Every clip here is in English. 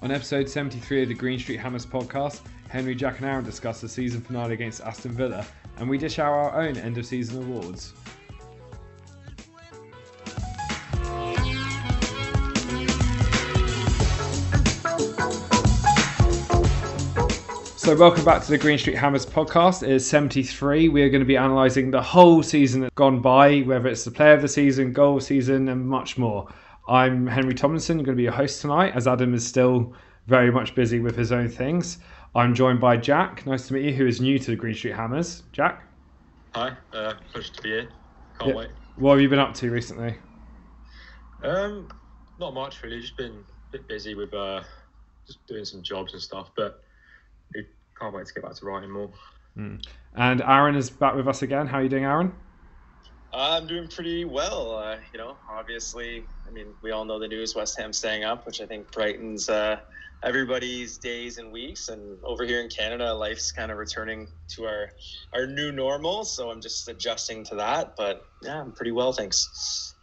On episode 73 of the Green Street Hammers podcast, Henry, Jack and Aaron discuss the season finale against Aston Villa, and we dish out our own end of season awards. So welcome back to the Green Street Hammers podcast. It is 73. We are going to be analysing the whole season that's gone by, whether it's the player of the season, goal of the season and much more. I'm Henry Tomlinson, I'm going to be your host tonight, as Adam is still very much busy with his own things. I'm joined by Jack, nice to meet you, who is new to the Green Street Hammers. Jack? Hi, pleasure to be here, can't wait. What have you been up to recently? Not much really, just been a bit busy with just doing some jobs and stuff, but we can't wait to get back to writing more. And Aaron is back with us again. How are you doing, Aaron? I'm doing pretty well, obviously, we all know the news, West Ham staying up, which I think brightens everybody's days and weeks, and over here in Canada, life's kind of returning to our new normal, so I'm just adjusting to that, but yeah, I'm pretty well, thanks.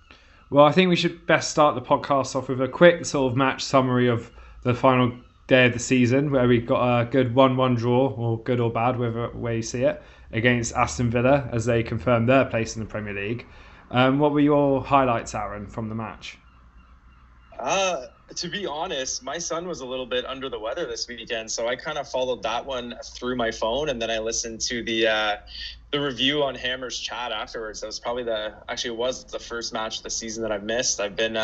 Well, I think we should best start the podcast off with a quick sort of match summary of the final day of the season, where we got a good 1-1 draw, or good or bad, whatever way you see it, against Aston Villa as they confirmed their place in the Premier League. What were your highlights, Aaron, from the match? To be honest, my son was a little bit under the weather this weekend, so I kind of followed that one through my phone, and then I listened to the review on Hammers Chat afterwards. That was probably the first match of the season that I've missed. I've been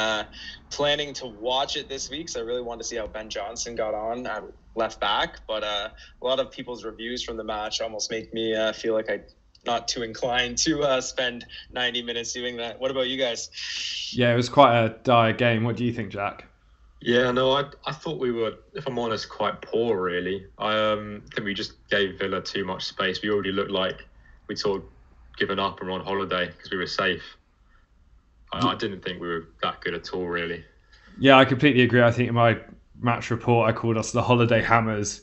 planning to watch it this week, so I really wanted to see how Ben Johnson got on at left back, but a lot of people's reviews from the match almost make me feel like I'm not too inclined to spend 90 minutes doing that. What about you guys? Yeah, it was quite a dire game. What do you think, Jack? Yeah, no, I thought we were, if I'm honest, quite poor, really. I think we just gave Villa too much space. We already looked like we'd sort of given up and were on holiday because we were safe. I didn't think we were that good at all, really. Yeah, I completely agree. I think in my match report, I called us the Holiday Hammers,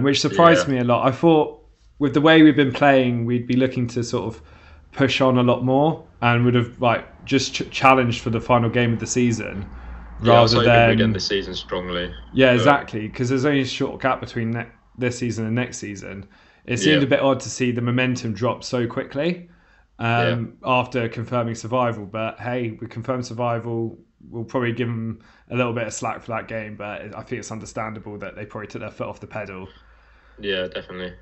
which surprised me a lot. I thought with the way we've been playing, we'd be looking to sort of push on a lot more and would have like just challenged for the final game of the season. Rather than we end the season strongly. Yeah, exactly. Because there's only a short gap between this season and next season. It seemed a bit odd to see the momentum drop so quickly after confirming survival. But hey, we confirmed survival. We'll probably give them a little bit of slack for that game. But I think it's understandable that they probably took their foot off the pedal. Yeah, definitely.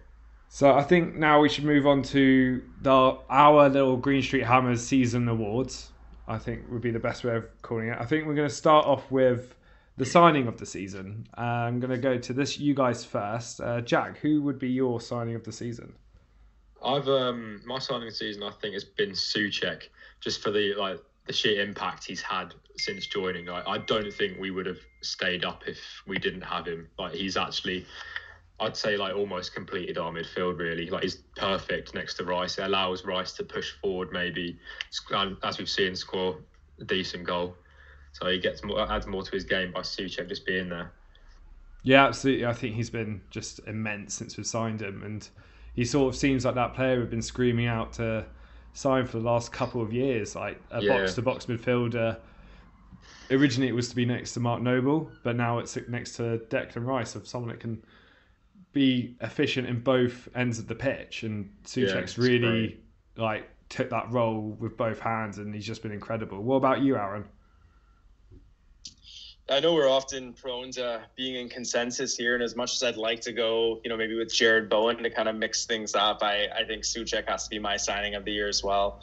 So I think now we should move on to our little Green Street Hammers season awards. I think would be the best way of calling it. I think we're going to start off with the signing of the season. I'm going to go to you guys first. Jack, who would be your signing of the season? My signing of the season, I think, has been Souček, just for the sheer impact he's had since joining. I don't think we would have stayed up if we didn't have him. He's actually, I'd say, almost completed our midfield, really. He's perfect next to Rice. It allows Rice to push forward, maybe, as we've seen, score a decent goal. So he adds more to his game by Souček just being there. Yeah, absolutely. I think he's been just immense since we've signed him. And he sort of seems like that player we've been screaming out to sign for the last couple of years, a box-to-box midfielder Originally, it was to be next to Mark Noble, but now it's next to Declan Rice, of someone that can be efficient in both ends of the pitch. And Souček's really like took that role with both hands, and he's just been incredible. What about you, Aaron? I know we're often prone to being in consensus here, and as much as I'd like to go, you know, maybe with Jarrod Bowen to kind of mix things up, I think Souček has to be my signing of the year as well,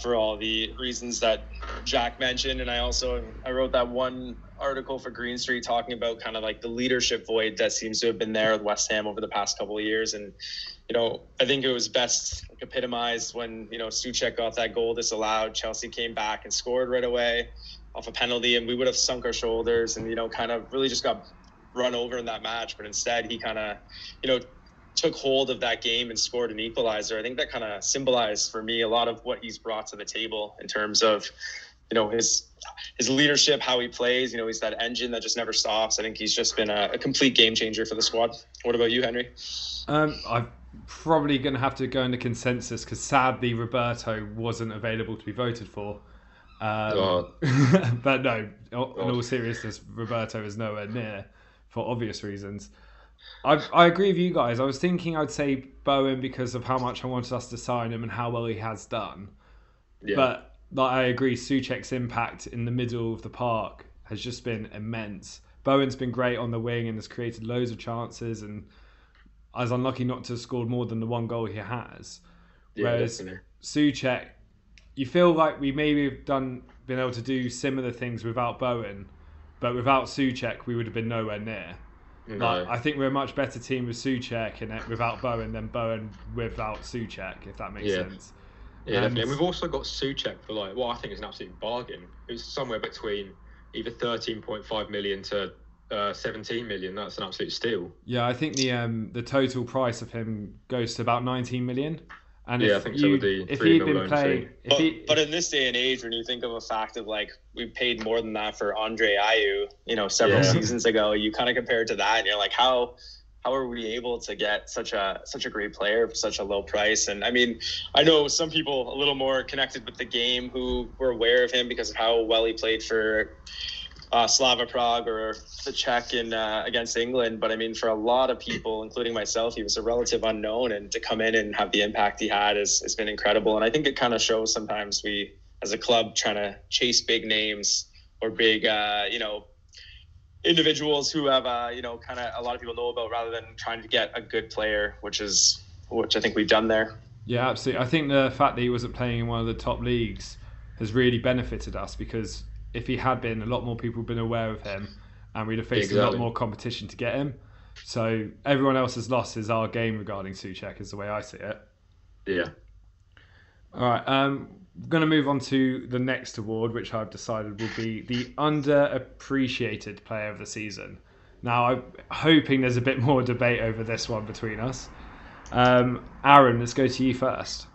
for all the reasons that Jack mentioned. And I wrote that one article for Green Street talking about kind of like the leadership void that seems to have been there with West Ham over the past couple of years. And, you know, I think it was best epitomized when, you know, Souček got that goal disallowed, Chelsea came back and scored right away off a penalty, and we would have sunk our shoulders and, you know, kind of really just got run over in that match. But instead he kind of, you know, took hold of that game and scored an equalizer. I think that kind of symbolized for me a lot of what he's brought to the table in terms of, you know, his leadership, how he plays. You know, he's that engine that just never stops. I think he's just been a complete game changer for the squad. What about you, Henry? I'm probably going to have to go into consensus because sadly Roberto wasn't available to be voted for. But no, in all seriousness, Roberto is nowhere near for obvious reasons. I agree with you guys. I was thinking I'd say Bowen because of how much I wanted us to sign him and how well he has done. Yeah. But like, I agree, Souček's impact in the middle of the park has just been immense. Bowen's been great on the wing and has created loads of chances, and I was unlucky not to have scored more than the one goal he has. Yeah, whereas Souček, you feel like we maybe have been able to do similar things without Bowen, but without Souček we would have been nowhere near. No. Like, I think we're a much better team with Souček and without Bowen than Bowen without Souček, if that makes sense. Yeah, definitely. And we've also got Souček for like what I think is an absolute bargain. It was somewhere between either 13.5 million to 17 million. That's an absolute steal. Yeah, I think the total price of him goes to about 19 million. And yeah, I think so. With the if he'd been playing, but in this day and age, when you think of a fact of like we paid more than that for Andre Ayew, you know, several seasons ago, you kind of compare it to that, and you're like, how are we able to get such a great player for such a low price? And I mean, I know some people a little more connected with the game who were aware of him because of how well he played for Slava Prague or the Czech against England. But I mean, for a lot of people, including myself, he was a relative unknown, and to come in and have the impact he had has been incredible. And I think it kind of shows sometimes we, as a club, trying to chase big names or big, you know, individuals who have, you know, kind of a lot of people know about, rather than trying to get a good player, which I think we've done there. Yeah, absolutely. I think the fact that he wasn't playing in one of the top leagues has really benefited us, because if he had been, a lot more people would have been aware of him, and we'd have faced a lot more competition to get him. So everyone else's loss is our game regarding Souček, is the way I see it. Yeah. All right. We're going to move on to the next award, which I've decided will be the underappreciated player of the season. Now, I'm hoping there's a bit more debate over this one between us. Aaron, let's go to you first.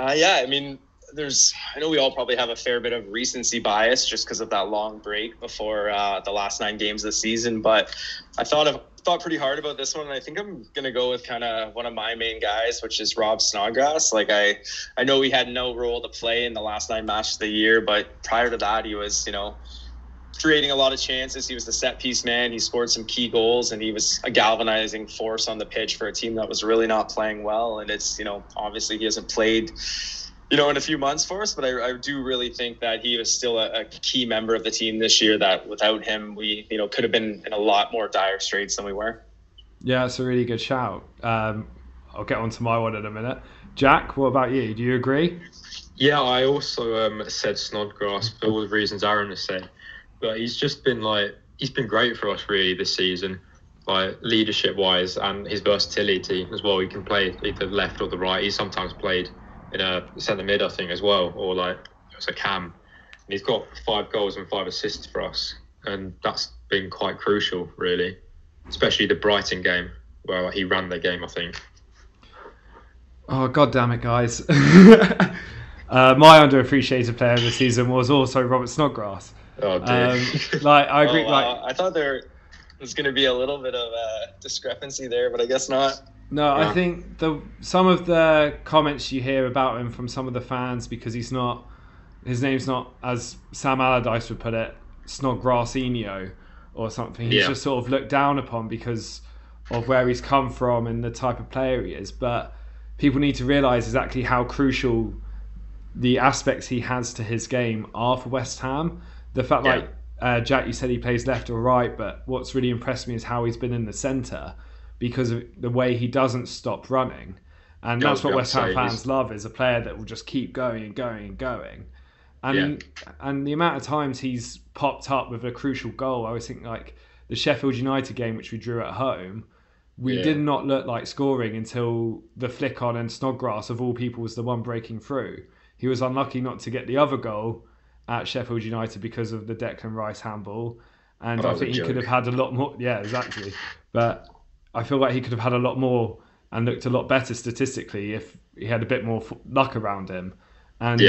Yeah, I mean, I know we all probably have a fair bit of recency bias just because of that long break before the last 9 games of the season, but I thought pretty hard about this one, and I think I'm going to go with kind of one of my main guys, which is Rob Snodgrass. Like, I know he had no role to play in the last 9 matches of the year, but prior to that, he was, you know, creating a lot of chances. He was the set piece man. He scored some key goals, and he was a galvanizing force on the pitch for a team that was really not playing well. And it's, you know, obviously he hasn't played, you know, in a few months for us, but I do really think that he was still a key member of the team this year, that without him, we, you know, could have been in a lot more dire straits than we were. Yeah, that's a really good shout. I'll get on to my one in a minute. Jack, what about you? Do you agree? Yeah, I also said Snodgrass for all the reasons Aaron has said, but he's been great for us really this season, like leadership wise, and his versatility as well. He can play either left or the right. He sometimes played in a centre mid, I think, as well, or like it's a cam. And he's got 5 goals and 5 assists for us, and that's been quite crucial, really, especially the Brighton game where he ran the game, I think. Oh, God damn it, guys. My underappreciated player of the season was also Robert Snodgrass. Oh, dear. Like, I agree. Oh, wow. I thought there was going to be a little bit of a discrepancy there, but I guess not. No, yeah. I think some of the comments you hear about him from some of the fans, because he's not his name's not, as Sam Allardyce would put it, Snodgrassinho or something. He's just sort of looked down upon because of where he's come from and the type of player he is. But people need to realise exactly how crucial the aspects he has to his game are for West Ham. The fact, like Jack, you said he plays left or right, but what's really impressed me is how he's been in the centre because of the way he doesn't stop running. And that's what West Ham fans love, is a player that will just keep going and going and going. And and the amount of times he's popped up with a crucial goal, I always think like the Sheffield United game, which we drew at home, we did not look like scoring until the flick on, and Snodgrass, of all people, was the one breaking through. He was unlucky not to get the other goal at Sheffield United because of the Declan Rice handball. And I think he could have had a lot more. Yeah, exactly. But I feel like he could have had a lot more and looked a lot better statistically if he had a bit more luck around him. And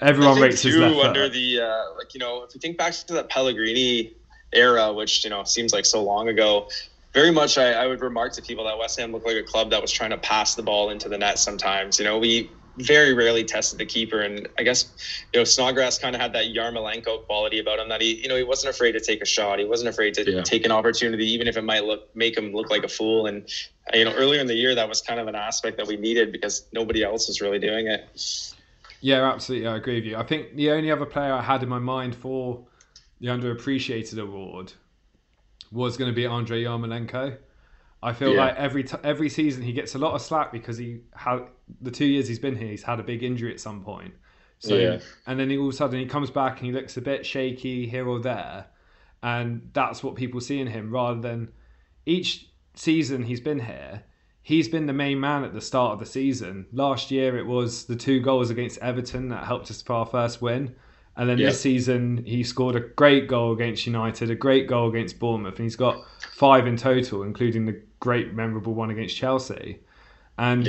everyone rates his left foot. Under the, like, you know, if you think back to that Pellegrini era, which, you know, seems like so long ago, very much I would remark to people that West Ham looked like a club that was trying to pass the ball into the net sometimes. You know, we very rarely tested the keeper, and I guess, you know, Snodgrass kind of had that Yarmolenko quality about him that he, you know, he wasn't afraid to take a shot, he wasn't afraid to take an opportunity, even if it might make him look like a fool. And, you know, earlier in the year that was kind of an aspect that we needed because nobody else was really doing it. Yeah, absolutely, I agree with you. I think the only other player I had in my mind for the underappreciated award was going to be Andre Yarmolenko. I feel like every season he gets a lot of slack because he had, the 2 years he's been here, he's had a big injury at some point. So and then he, all of a sudden he comes back and he looks a bit shaky here or there, and that's what people see in him. Rather than each season he's been here, he's been the main man at the start of the season. Last year it was the 2 goals against Everton that helped us for our first win, and then this season he scored a great goal against United, a great goal against Bournemouth, and he's got 5 in total, including the great memorable one against Chelsea. And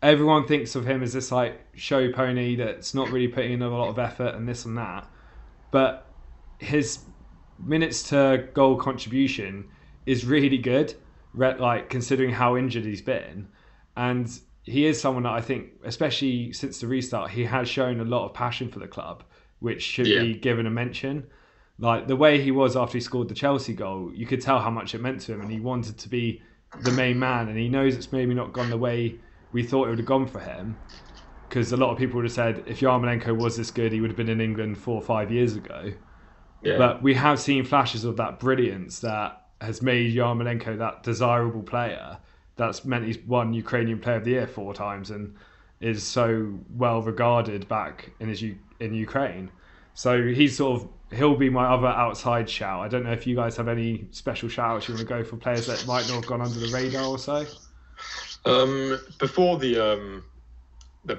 everyone thinks of him as this like show pony that's not really putting in a lot of effort and this and that, but his minutes to goal contribution is really good, like considering how injured he's been. And he is someone that I think, especially since the restart, he has shown a lot of passion for the club, which should be given a mention. Like the way he was after he scored the Chelsea goal, you could tell how much it meant to him, and he wanted to be the main man, and he knows it's maybe not gone the way we thought it would have gone for him, because a lot of people would have said if Yarmolenko was this good, he would have been in England 4 or 5 years ago. But we have seen flashes of that brilliance that has made Yarmolenko that desirable player that's meant he's won Ukrainian Player of the Year 4 times and is so well regarded back in his in Ukraine. So he's sort of, he'll be my other outside shout. I don't know if you guys have any special shout-outs you want to go for players that might not have gone under the radar or so. Before the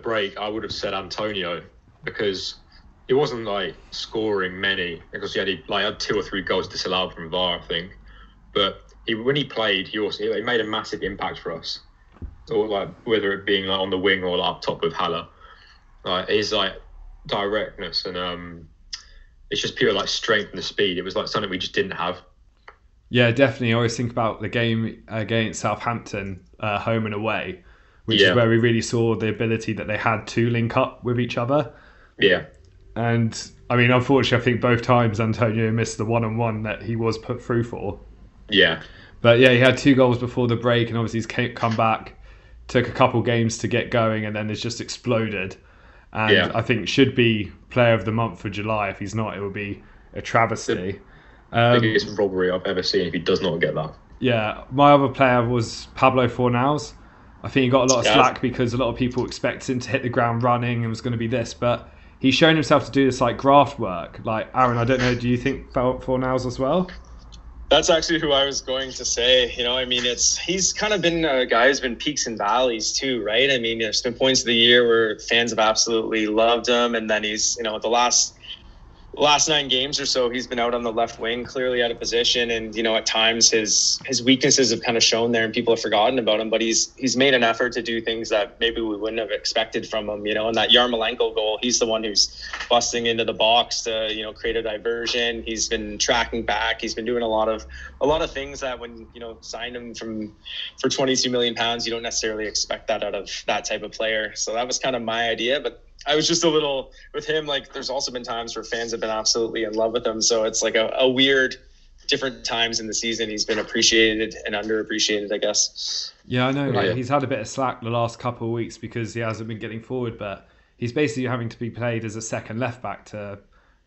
break, I would have said Antonio, because he wasn't like scoring many, because he had had 2 or 3 goals disallowed from VAR, I think. But when he played, he made a massive impact for us. Or like whether it being like on the wing or like up top with Haller, like his like directness and it's just pure like strength and the speed. It was like something we just didn't have. Yeah, definitely. I always think about the game against Southampton, home and away, which is where we really saw the ability that they had to link up with each other. Yeah. And I mean, unfortunately, I think both times Antonio missed the 1-on-1 that he was put through for. Yeah. But yeah, he had 2 goals before the break, and obviously he's come back, took a couple games to get going, and then it's just exploded. And I think should be player of the month for July. If he's not, it would be a travesty. I think it's robbery I've ever seen if he does not get that. Yeah, my other player was Pablo Fornals. I think he got a lot of slack because a lot of people expected him to hit the ground running and was going to be this, but he's shown himself to do this like graft work. Like Aaron, I don't know, do you think Fornals as well? That's actually who I was going to say. You know, I mean, he's kind of been a guy who's been peaks and valleys too, right? I mean, there's been points of the year where fans have absolutely loved him, and then he's, you know, the last 9 games or so, he's been out on the left wing, clearly out of position, and you know, at times his weaknesses have kind of shown there, and people have forgotten about him. But he's made an effort to do things that maybe we wouldn't have expected from him, you know. And that Yarmolenko goal, he's the one who's busting into the box to, you know, create a diversion. He's been tracking back. He's been doing a lot of things that when, you know, signed him for £22 million, you don't necessarily expect that out of that type of player. So that was kind of my idea, but I was just a little with him, like there's also been times where fans have been absolutely in love with him. So it's like a weird different times in the season. He's been appreciated and underappreciated, I guess. Yeah, I know. Like, he's had a bit of slack the last couple of weeks because he hasn't been getting forward, but he's basically having to be played as a second left back to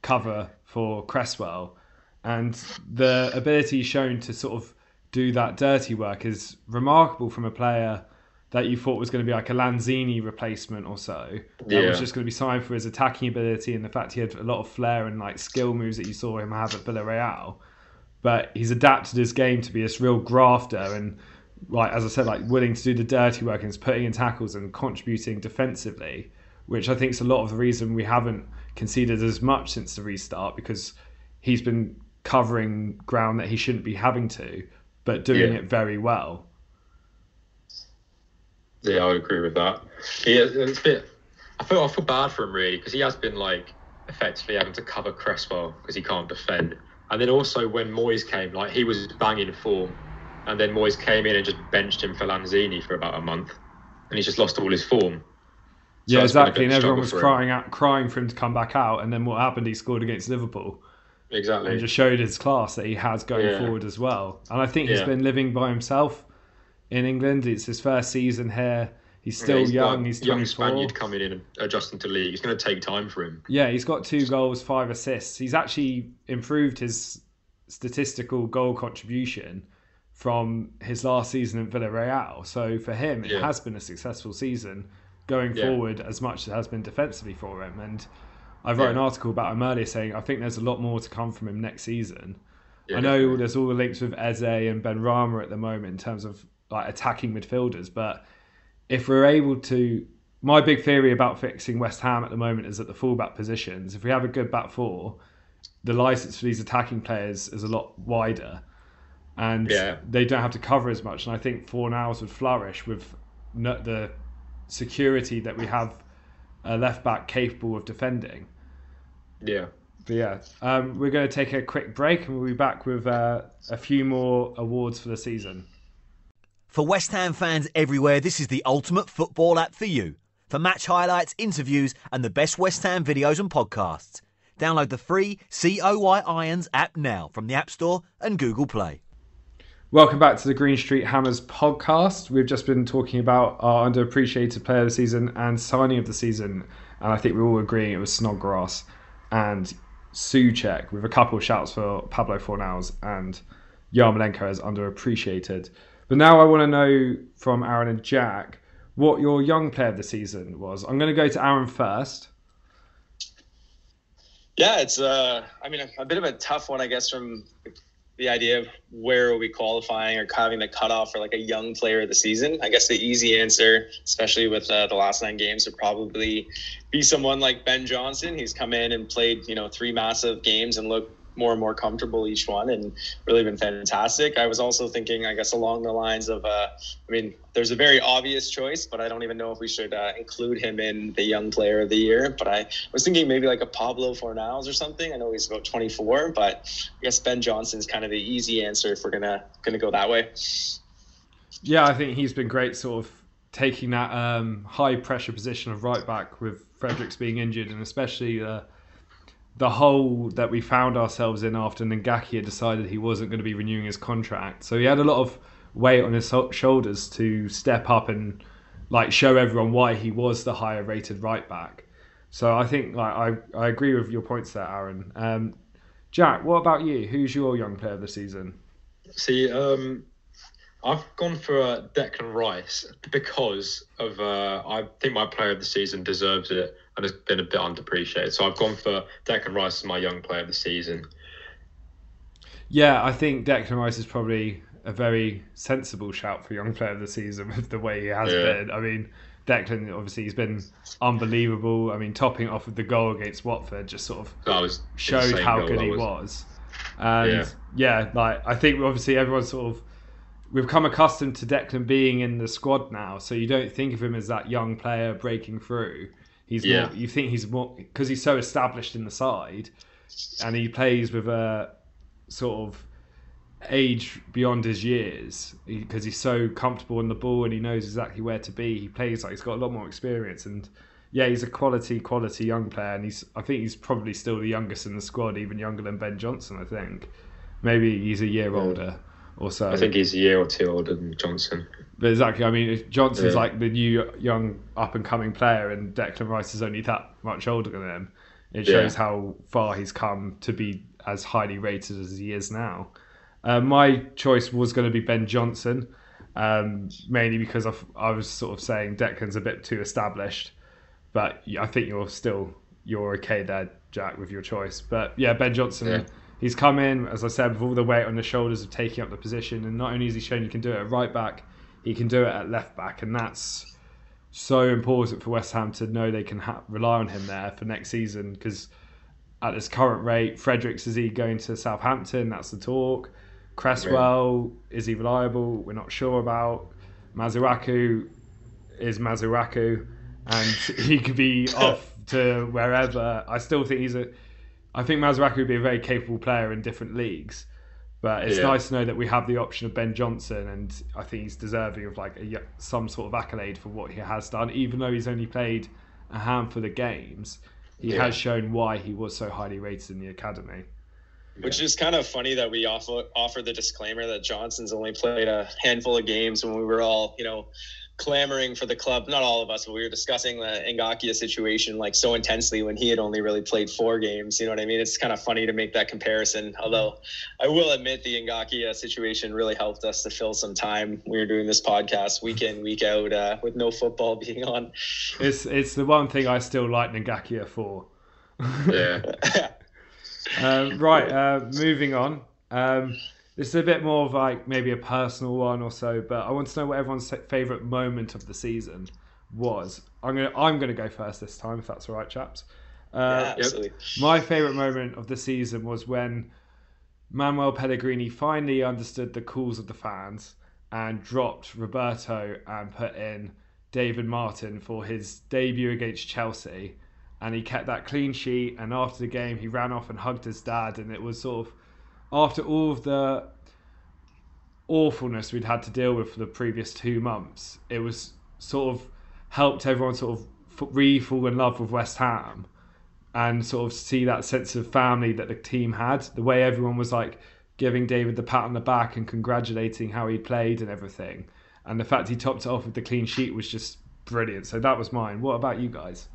cover for Cresswell. And the ability shown to sort of do that dirty work is remarkable from a player that you thought was going to be like a Lanzini replacement or so. Yeah. That was just going to be signed for his attacking ability and the fact he had a lot of flair and like skill moves that you saw him have at Villarreal. But he's adapted his game to be this real grafter and, like as I said, like willing to do the dirty work and putting in tackles and contributing defensively, which I think is a lot of the reason we haven't conceded as much since the restart, because he's been covering ground that he shouldn't be having to, but doing it very well. Yeah, I would agree with that. I feel bad for him really, because he has been like effectively having to cover Cresswell because he can't defend. And then also when Moyes came, like he was banging form, and then Moyes came in and just benched him for Lanzini for about a month, and he's just lost all his form. So yeah, exactly. And everyone was crying for him to come back out. And then what happened? He scored against Liverpool. Exactly. And just showed his class that he has going forward as well. And I think he's been living by himself in England. It's his first season here. He's still young. He's 24. Young Spaniard coming in and adjusting to league. It's going to take time for him. Yeah, he's got 2 goals, 5 assists. He's actually improved his statistical goal contribution from his last season at Villarreal. So for him, it has been a successful season going forward as much as it has been defensively for him. And I wrote an article about him earlier saying I think there's a lot more to come from him next season. Yeah, I know there's all the links with Eze and Benrahma at the moment in terms of like attacking midfielders, but if we're able to, my big theory about fixing West Ham at the moment is at the fullback positions. If we have a good back four, the license for these attacking players is a lot wider, and they don't have to cover as much. And I think Fornals would flourish with the security that we have a left back capable of defending. Yeah. But we're going to take a quick break, and we'll be back with a few more awards for the season. For West Ham fans everywhere, this is the ultimate football app for you. For match highlights, interviews and the best West Ham videos and podcasts. Download the free COY Irons app now from the App Store and Google Play. Welcome back to the Green Street Hammers podcast. We've just been talking about our underappreciated player of the season and signing of the season. And I think we're all agreeing it was Snodgrass and Souček, with a couple of shouts for Pablo Fornals and Yarmolenko as underappreciated. But now I want to know from Aaron and Jack what your young player of the season was. I'm going to go to Aaron first. Yeah, it's a bit of a tough one, I guess, from the idea of where are we qualifying or having the cutoff for like a young player of the season. I guess the easy answer, especially with the last 9 games, would probably be someone like Ben Johnson. He's come in and played 3 massive games and looked more and more comfortable each one and really been fantastic. I was also thinking, I guess, along the lines of, there's a very obvious choice, but I don't even know if we should include him in the young player of the year. But I was thinking maybe like a Pablo Fornals or something. I know he's about 24, but I guess Ben Johnson's kind of the easy answer if we're gonna go that way. Yeah, I think he's been great sort of taking that high pressure position of right back with Fredericks being injured, and especially the hole that we found ourselves in after Ngakia decided he wasn't going to be renewing his contract. So he had a lot of weight on his shoulders to step up and like show everyone why he was the higher rated right back. So I think I agree with your points there, Aaron. Jack, what about you? Who's your young player of the season? See, I've gone for Declan Rice because of I think my player of the season deserves it and has been a bit underappreciated. So I've gone for Declan Rice as my young player of the season. Yeah, I think Declan Rice is probably a very sensible shout for young player of the season with the way he has been. I mean, Declan, obviously, he's been unbelievable. I mean, topping off with the goal against Watford just sort of showed how good he was. And I think obviously everyone's sort of, we've come accustomed to Declan being in the squad now, so you don't think of him as that young player breaking through. He's more, you think he's more, because he's so established in the side, and he plays with a sort of age beyond his years because he's so comfortable on the ball and he knows exactly where to be. He plays like he's got a lot more experience, and yeah, he's a quality young player, and I think he's probably still the youngest in the squad, even younger than Ben Johnson. I think maybe he's a year older or so. I think he's a year or two older than Johnson. But exactly, I mean, if Johnson's like the new young up and coming player, and Declan Rice is only that much older than him, it shows how far he's come to be as highly rated as he is now. My choice was going to be Ben Johnson, mainly because I was sort of saying Declan's a bit too established, but I think you're okay there, Jack, with your choice. But yeah, Ben Johnson, he's come in, as I said, with all the weight on the shoulders of taking up the position, and not only has he shown he can do it at right back, he can do it at left back, and that's so important for West Ham to know they can rely on him there for next season, because at his current rate, Fredericks, is he going to Southampton? That's the talk. Cresswell, is he reliable? We're not sure about. Masuraku is Masuraku, and he could be off to wherever. I still think I think Masuraku would be a very capable player in different leagues, but it's nice to know that we have the option of Ben Johnson, and I think he's deserving of like some sort of accolade for what he has done, even though he's only played a handful of games. He has shown why he was so highly rated in the academy. Which is kind of funny that we offer the disclaimer that Johnson's only played a handful of games when we were all, clamoring for the club. Not all of us, but we were discussing the Ngakia situation like so intensely when he had only really played 4 games. You know what I mean? It's kind of funny to make that comparison. Although I will admit the Ngakia situation really helped us to fill some time. We were doing this podcast week in, week out with no football being on. It's the one thing I still like Ngakia for. Yeah. Moving on. This is a bit more of like maybe a personal one or so, but I want to know what everyone's favourite moment of the season was. I'm gonna go first this time, if that's all right, chaps. Yeah, absolutely. My favourite moment of the season was when Manuel Pellegrini finally understood the calls of the fans and dropped Roberto and put in David Martin for his debut against Chelsea. And he kept that clean sheet, and after the game he ran off and hugged his dad, and it was sort of after all of the awfulness we'd had to deal with for the previous 2 months, it was sort of helped everyone sort of re-fall in love with West Ham and sort of see that sense of family that the team had, the way everyone was like giving David the pat on the back and congratulating how he played and everything, and the fact he topped it off with the clean sheet was just brilliant. So that was mine. What about you guys?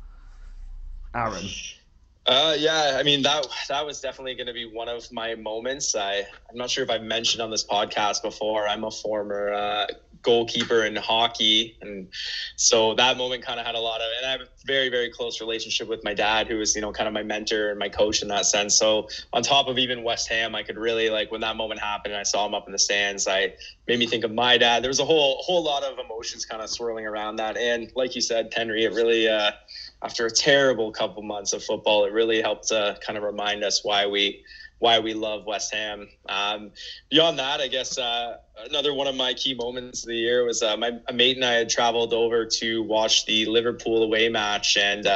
Aaron. Yeah, I mean, that was definitely going to be one of my moments. I'm not sure if I've mentioned on this podcast before, I'm a former goalkeeper in hockey. And so that moment kind of had and I have a very, very close relationship with my dad, who was, kind of my mentor and my coach in that sense. So on top of even West Ham, I could really when that moment happened and I saw him up in the stands, made me think of my dad. There was a whole lot of emotions kind of swirling around that. And like you said, Henry, it really, after a terrible couple months of football, it really helped to kind of remind us why we love West Ham. Beyond that, I guess another one of my key moments of the year was a mate and I had traveled over to watch the Liverpool away match. And,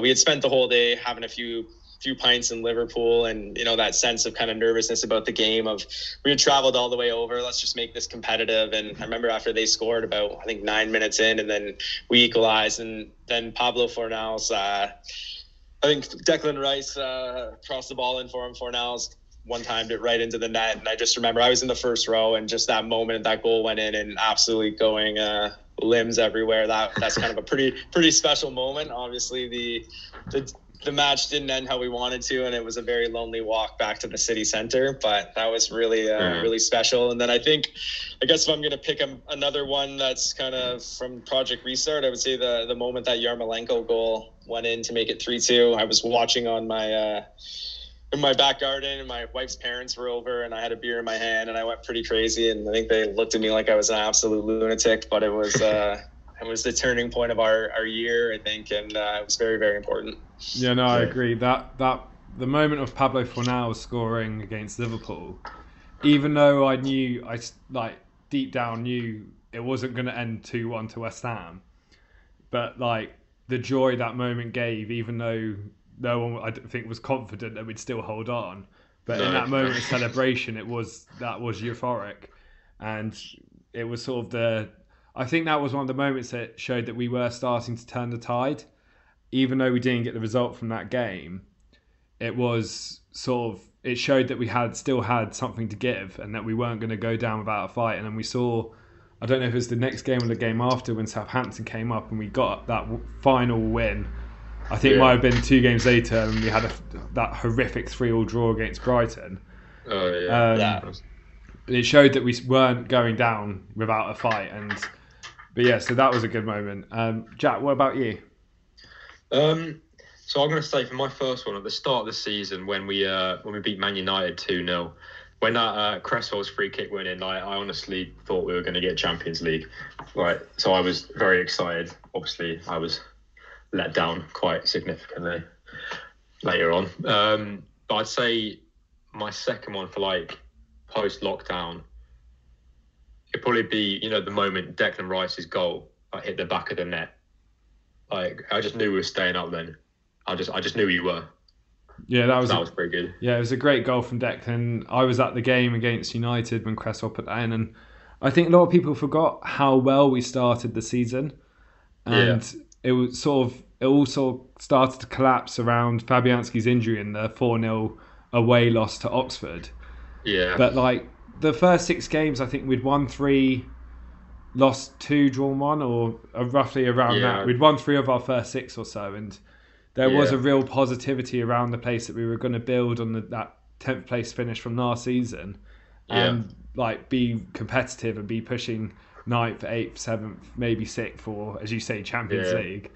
we had spent the whole day having a few pints in Liverpool, and that sense of kind of nervousness about the game of we had traveled all the way over, let's just make this competitive. And I remember after they scored about 9 minutes in, and then we equalized, and then Pablo Fornals, I think Declan Rice crossed the ball in for him. Fornals one timed it right into the net, and I just remember I was in the first row, and just that moment that goal went in and absolutely going limbs everywhere. That's kind of a pretty special moment. Obviously the match didn't end how we wanted to, and it was a very lonely walk back to the city center, but that was really, really special. And then I guess if I'm going to pick another one that's kind of from Project Restart, I would say the moment that Yarmolenko goal went in to make it 3-2. I was watching on my in my back garden, and my wife's parents were over, and I had a beer in my hand, and I went pretty crazy, and I think they looked at me like I was an absolute lunatic, but it was... It was the turning point of our year, I think, and it was very, very important. Yeah, no, I agree. That the moment of Pablo Fornals scoring against Liverpool, even though I knew, deep down knew it wasn't going to end 2-1 to West Ham, but the joy that moment gave, even though no one, I think, was confident that we'd still hold on, but in that moment of celebration, that was euphoric, and it was sort of I think that was one of the moments that showed that we were starting to turn the tide, even though we didn't get the result from that game, it was sort of, it showed that we had still had something to give and that we weren't going to go down without a fight. And then we saw, I don't know if it was the next game or the game after, when Southampton came up and we got that final win. I think it might have been 2 games later, and we had that horrific 3-3 draw against Brighton. Oh yeah, It showed that we weren't going down without a fight, so that was a good moment. Jack, what about you? So I'm going to say for my first one, at the start of the season when we beat Man United 2-0, when that Cresswell's free kick went in, I honestly thought we were going to get Champions League. Right, so I was very excited. Obviously, I was let down quite significantly later on. But I'd say my second one for post-lockdown, it'd probably be, the moment Declan Rice's goal hit the back of the net. I just knew we were staying up then. I just knew we were. Yeah, that was pretty good. Yeah, it was a great goal from Declan. I was at the game against United when Cresswell put that in, and I think a lot of people forgot how well we started the season. And it was it all started to collapse around Fabianski's injury and the 4-0 away loss to Oxford. Yeah. But the first 6 games, I think we'd won 3, lost 2, drawn 1, or roughly around that. We'd won 3 of our first 6 or so, and there was a real positivity around the place that we were going to build on that 10th place finish from last season, and be competitive and be pushing 9th, 8th, 7th, maybe 6th, or as you say, Champions League.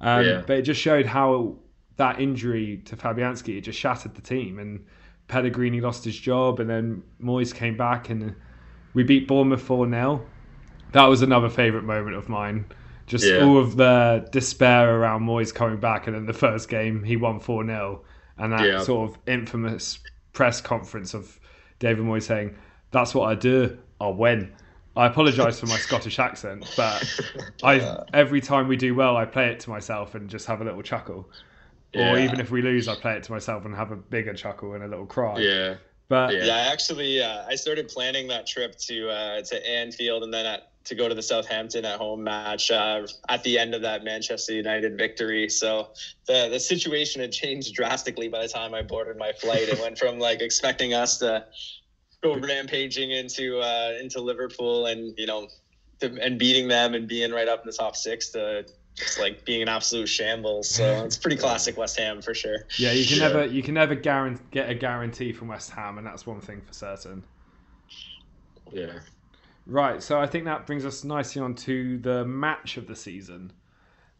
But it just showed how that injury to Fabianski, it just shattered the team, and Pellegrini lost his job, and then Moyes came back and we beat Bournemouth 4-0. That was another favourite moment of mine. Just all of the despair around Moyes coming back, and then the first game he won 4-0, and that sort of infamous press conference of David Moyes saying, "That's what I do, I win." I apologise for my Scottish accent, but every time we do well, I play it to myself and just have a little chuckle. Or even if we lose, I play it to myself and have a bigger chuckle and a little cry. Yeah. But I started planning that trip to Anfield, and then to go to the Southampton at home match at the end of that Manchester United victory. So the situation had changed drastically by the time I boarded my flight. It went from expecting us to go rampaging into Liverpool and and beating them and being right up in the top 6 to just being an absolute shambles. So it's pretty classic West Ham for sure. Yeah, you can never get a guarantee from West Ham, and that's one thing for certain. Yeah. Right, so I think that brings us nicely on to the match of the season.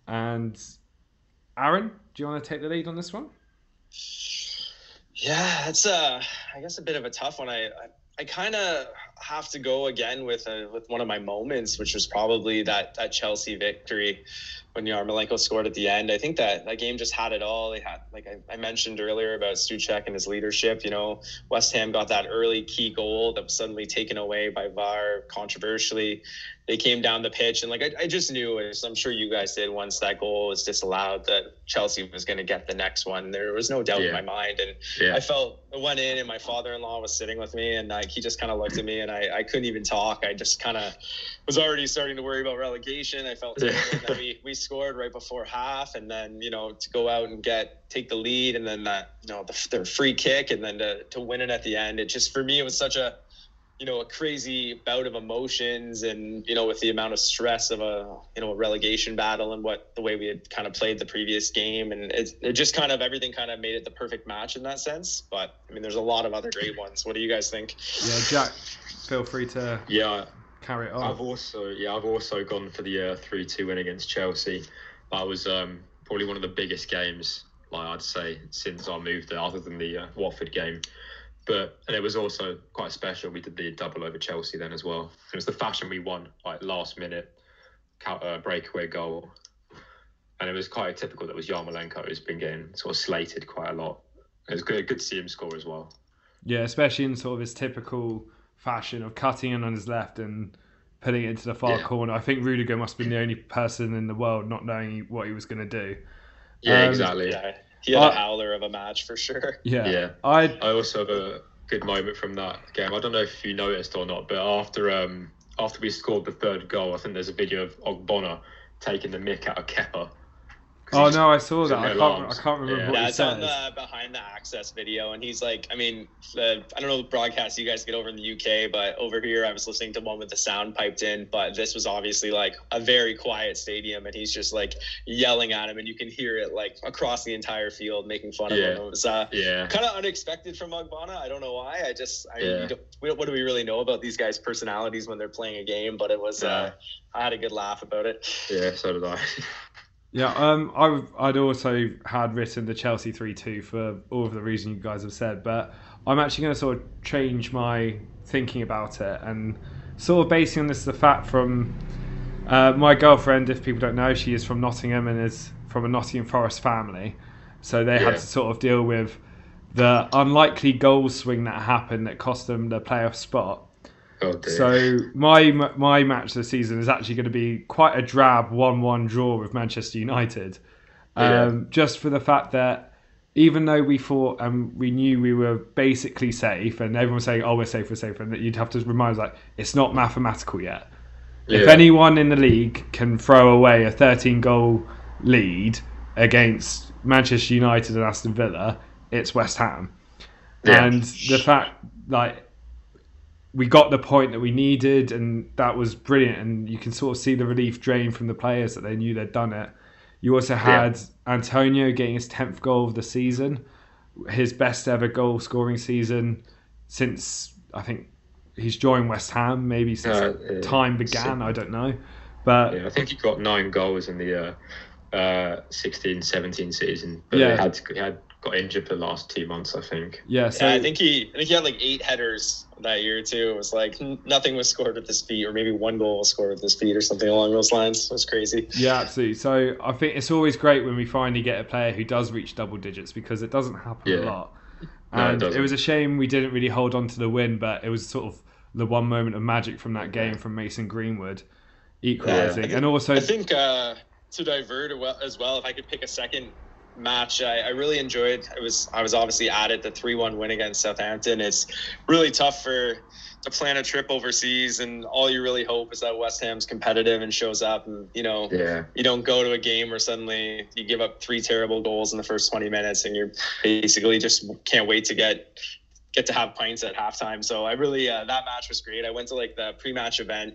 And Aaron, do you want to take the lead on this one? Yeah, it's a bit of a tough one. I kind of have to go again with one of my moments, which was probably that Chelsea victory when Yarmolenko scored at the end. I think that game just had it all. They had, I mentioned earlier about Souček and his leadership, West Ham got that early key goal that was suddenly taken away by VAR controversially. They came down the pitch, and I just knew, as I'm sure you guys did, once that goal was disallowed, that Chelsea was going to get the next one. There was no doubt in my mind, and I felt it went in, and my father-in-law was sitting with me, and he just kind of looked at me, and I couldn't even talk. I just kind of was already starting to worry about relegation. I felt that we scored right before half, and then to go out and take the lead, and then that their free kick, and then to win it at the end. It just, for me, it was such a a crazy bout of emotions, and with the amount of stress of a a relegation battle and the way we had kind of played the previous game, and it just kind of everything kind of made it the perfect match in that sense. But I mean, there's a lot of other great ones. What do you guys think? Yeah, Jack, feel free to carry it on. I've also gone for the 3-2 win against Chelsea. That was probably one of the biggest games, I'd say, since I moved there, other than the Watford game. And it was also quite special. We did the double over Chelsea then as well. It was the fashion we won, last minute breakaway goal. And it was quite typical that was Yarmolenko, who's been getting sort of slated quite a lot. It was good to see him score as well. Yeah, especially in sort of his typical fashion of cutting in on his left and putting it into the far corner. I think Rudiger must have been the only person in the world not knowing what he was going to do. Yeah, exactly. Yeah. He had a howler of a match for sure. Yeah. I also have a good moment from that game. I don't know if you noticed or not, but after we scored the third goal, I think there's a video of Ogbonna taking the mick out of Kepa. Oh no, I saw that. I can't remember. Yeah. What he says. On the Behind the Access video, and he's like, I mean, I don't know the broadcast you guys get over in the UK, but over here I was listening to one with the sound piped in, but this was obviously like a very quiet stadium, and he's just like yelling at him, and you can hear it like across the entire field, making fun of him. It was kind of unexpected from Ogbonna. I don't know why. What do we really know about these guys' personalities when they're playing a game? But it was I had a good laugh about it. Yeah, so did I. Yeah, I'd also had written the Chelsea 3-2 for all of the reasons you guys have said, but I'm actually going to sort of change my thinking about it, and sort of basing on this is a fact from my girlfriend. If people don't know, she is from Nottingham and is from a Nottingham Forest family, so they had to sort of deal with the unlikely goal swing that happened that cost them the playoff spot. Oh, dear. So my match this season is actually going to be quite a drab 1-1 draw with Manchester United, just for the fact that even though we thought and we knew we were basically safe, and everyone was saying, oh, we're safe, and that you'd have to remind us, like, it's not mathematical yet. Yeah. If anyone in the league can throw away a 13-goal lead against Manchester United and Aston Villa, it's West Ham. Yeah. And the fact, like, we got the point that we needed, and that was brilliant. And you can sort of see the relief drain from the players that they knew they'd done it. You also had Antonio getting his 10th goal of the season, his best ever goal scoring season since, I think he's joined West Ham, maybe since time began. I don't know. But I think he got 9 goals in the 16-17 season. But he had got injured for the last 2 months, I think. Yeah, so I think he had like 8 headers that year too. It was like nothing was scored with his feet, or maybe 1 goal was scored with his feet, or something along those lines. It was crazy. Yeah, absolutely. So I think it's always great when we finally get a player who does reach double digits, because it doesn't happen a lot. And it was a shame we didn't really hold on to the win, but it was sort of the one moment of magic from that game from Mason Greenwood equalising. And also, I think to divert as well, if I could pick a second match I really enjoyed, I was obviously at it, the 3-1 win against Southampton. It's really tough to plan a trip overseas, and all you really hope is that West Ham's competitive and shows up, and you don't go to a game where suddenly you give up 3 terrible goals in the first 20 minutes and you're basically just can't wait to get to have pints at halftime. So I really, that match was great. I went to like the pre-match event,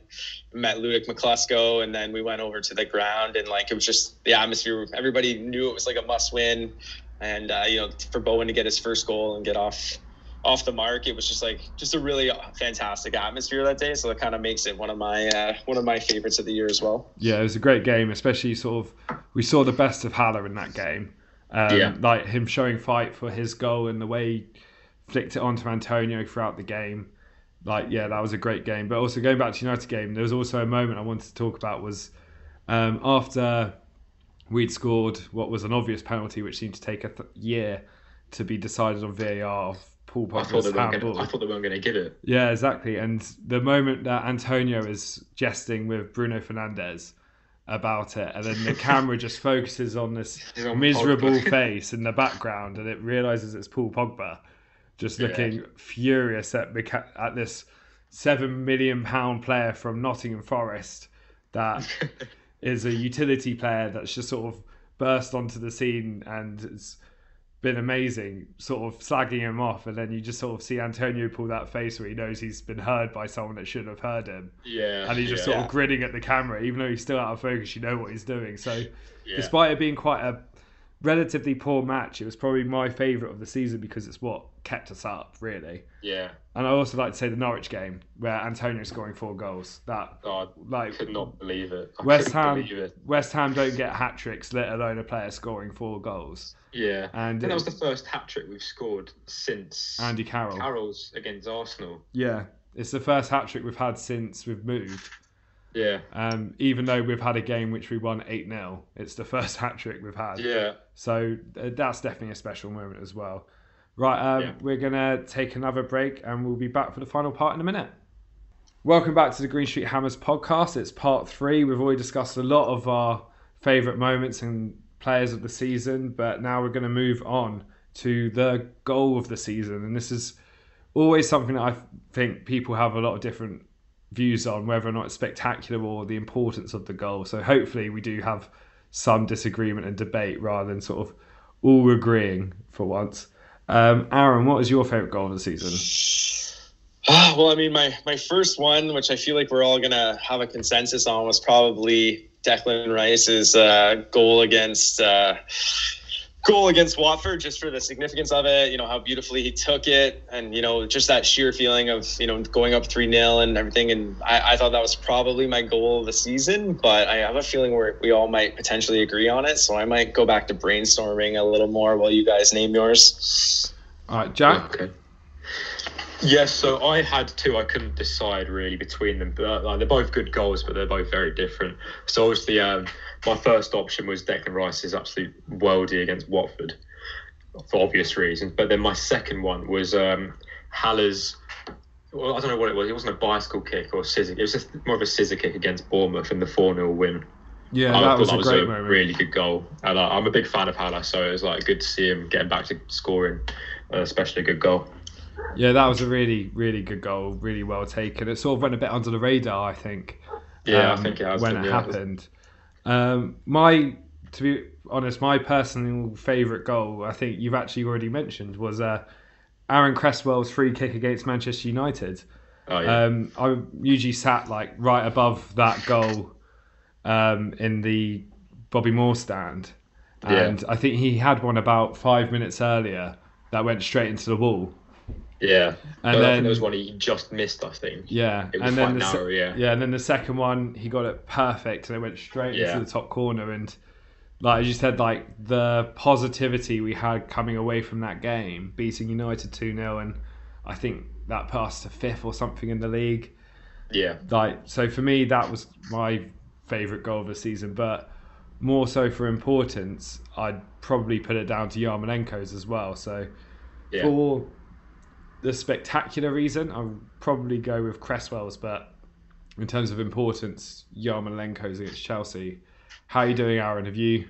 met Ludovic Maclasco, and then we went over to the ground, and like, it was just the atmosphere. Everybody knew it was like a must win. And, for Bowen to get his first goal and get off the mark, it was just a really fantastic atmosphere that day. So that kind of makes it one of my favorites of the year as well. Yeah, it was a great game, especially sort of, we saw the best of Haller in that game. Like him showing fight for his goal and the way he flicked it on to Antonio throughout the game. Like, yeah, that was a great game. But also going back to the United game, there was also a moment I wanted to talk about was after we'd scored what was an obvious penalty, which seemed to take a year to be decided on VAR of Paul Pogba's handball. I thought they weren't going to get it. Yeah, exactly. And the moment that Antonio is jesting with Bruno Fernandez about it, and then the camera just focuses on this miserable face in the background, and it realises it's Paul Pogba. Just looking furious at this £7 million player from Nottingham Forest that is a utility player that's just sort of burst onto the scene and has been amazing, sort of slagging him off, and then you just sort of see Antonio pull that face where he knows he's been heard by someone that should have heard him. Yeah, and he's just sort of grinning at the camera, even though he's still out of focus. You know what he's doing. So, despite it being quite a relatively poor match, it was probably my favourite of the season because it's what kept us up, really. Yeah. And I also like to say the Norwich game where Antonio's scoring 4 goals. That I could not believe it. West Ham don't get hat tricks, let alone a player scoring 4 goals. Yeah. And that was the first hat trick we've scored since Andy Carroll's against Arsenal. Yeah. It's the first hat trick we've had since we've moved. Yeah. Even though we've had a game which we won 8-0, it's the first hat trick we've had. Yeah. So that's definitely a special moment as well. Right, we're going to take another break and we'll be back for the final part in a minute. Welcome back to the Green Street Hammers podcast. It's part 3. We've already discussed a lot of our favourite moments and players of the season, but now we're going to move on to the goal of the season. And this is always something that I think people have a lot of different views on, whether or not it's spectacular or the importance of the goal. So hopefully we do have some disagreement and debate rather than sort of all agreeing for once. Aaron, what was your favourite goal of the season? Well, I mean, my first one, which I feel like we're all going to have a consensus on, was probably Declan Rice's goal against Watford, just for the significance of it, you know, how beautifully he took it, and, you know, just that sheer feeling of, you know, going up 3-0 and everything. And I thought that was probably my goal of the season, but I have a feeling where we all might potentially agree on it. So I might go back to brainstorming a little more while you guys name yours. All right, Jack. Okay. Yes, so I had two. I couldn't decide really between them. But, they're both good goals, but they're both very different. So obviously, my first option was Declan Rice's absolute worldie against Watford, for obvious reasons. But then my second one was Haller's. Well, I don't know what it was. It wasn't a bicycle kick or scissor. It was more of a scissor kick against Bournemouth in the 4-0 win. Yeah, that was a great moment. Really good goal. And I'm a big fan of Haller, so it was like good to see him getting back to scoring, especially a good goal. Yeah, that was a really, really good goal, really well taken. It sort of went a bit under the radar, I think. Yeah, I think it has when it happened. To be honest, my personal favourite goal, I think you've actually already mentioned, was Aaron Cresswell's free kick against Manchester United. Oh yeah. I usually sat like right above that goal in the Bobby Moore stand, and yeah. I think he had one about 5 minutes earlier that went straight into the wall. Yeah, and then there was one he just missed, I think. Yeah, it was and then narrow, yeah, and then the second one he got it perfect, and it went straight into the top corner. And like as you said, like the positivity we had coming away from that game, beating United 2-0, and I think that passed to 5th or something in the league. Yeah, like so for me that was my favourite goal of the season, but more so for importance, I'd probably put it down to Yarmolenko's as well. So for the spectacular reason, I'll probably go with Cresswell's, but in terms of importance, Yarmolenko's against Chelsea. How are you doing, Aaron? Have you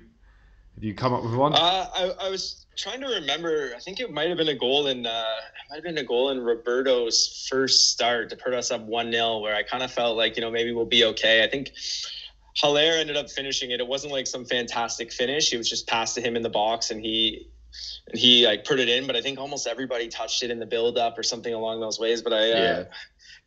come up with one? I was trying to remember. I think it might have been a goal in Roberto's first start to put us up 1-0, where I kind of felt like, you know, maybe we'll be okay. I think Haller ended up finishing it. It wasn't like some fantastic finish. It was just passed to him in the box, and he like put it in, but I think almost everybody touched it in the build up or something along those ways. But I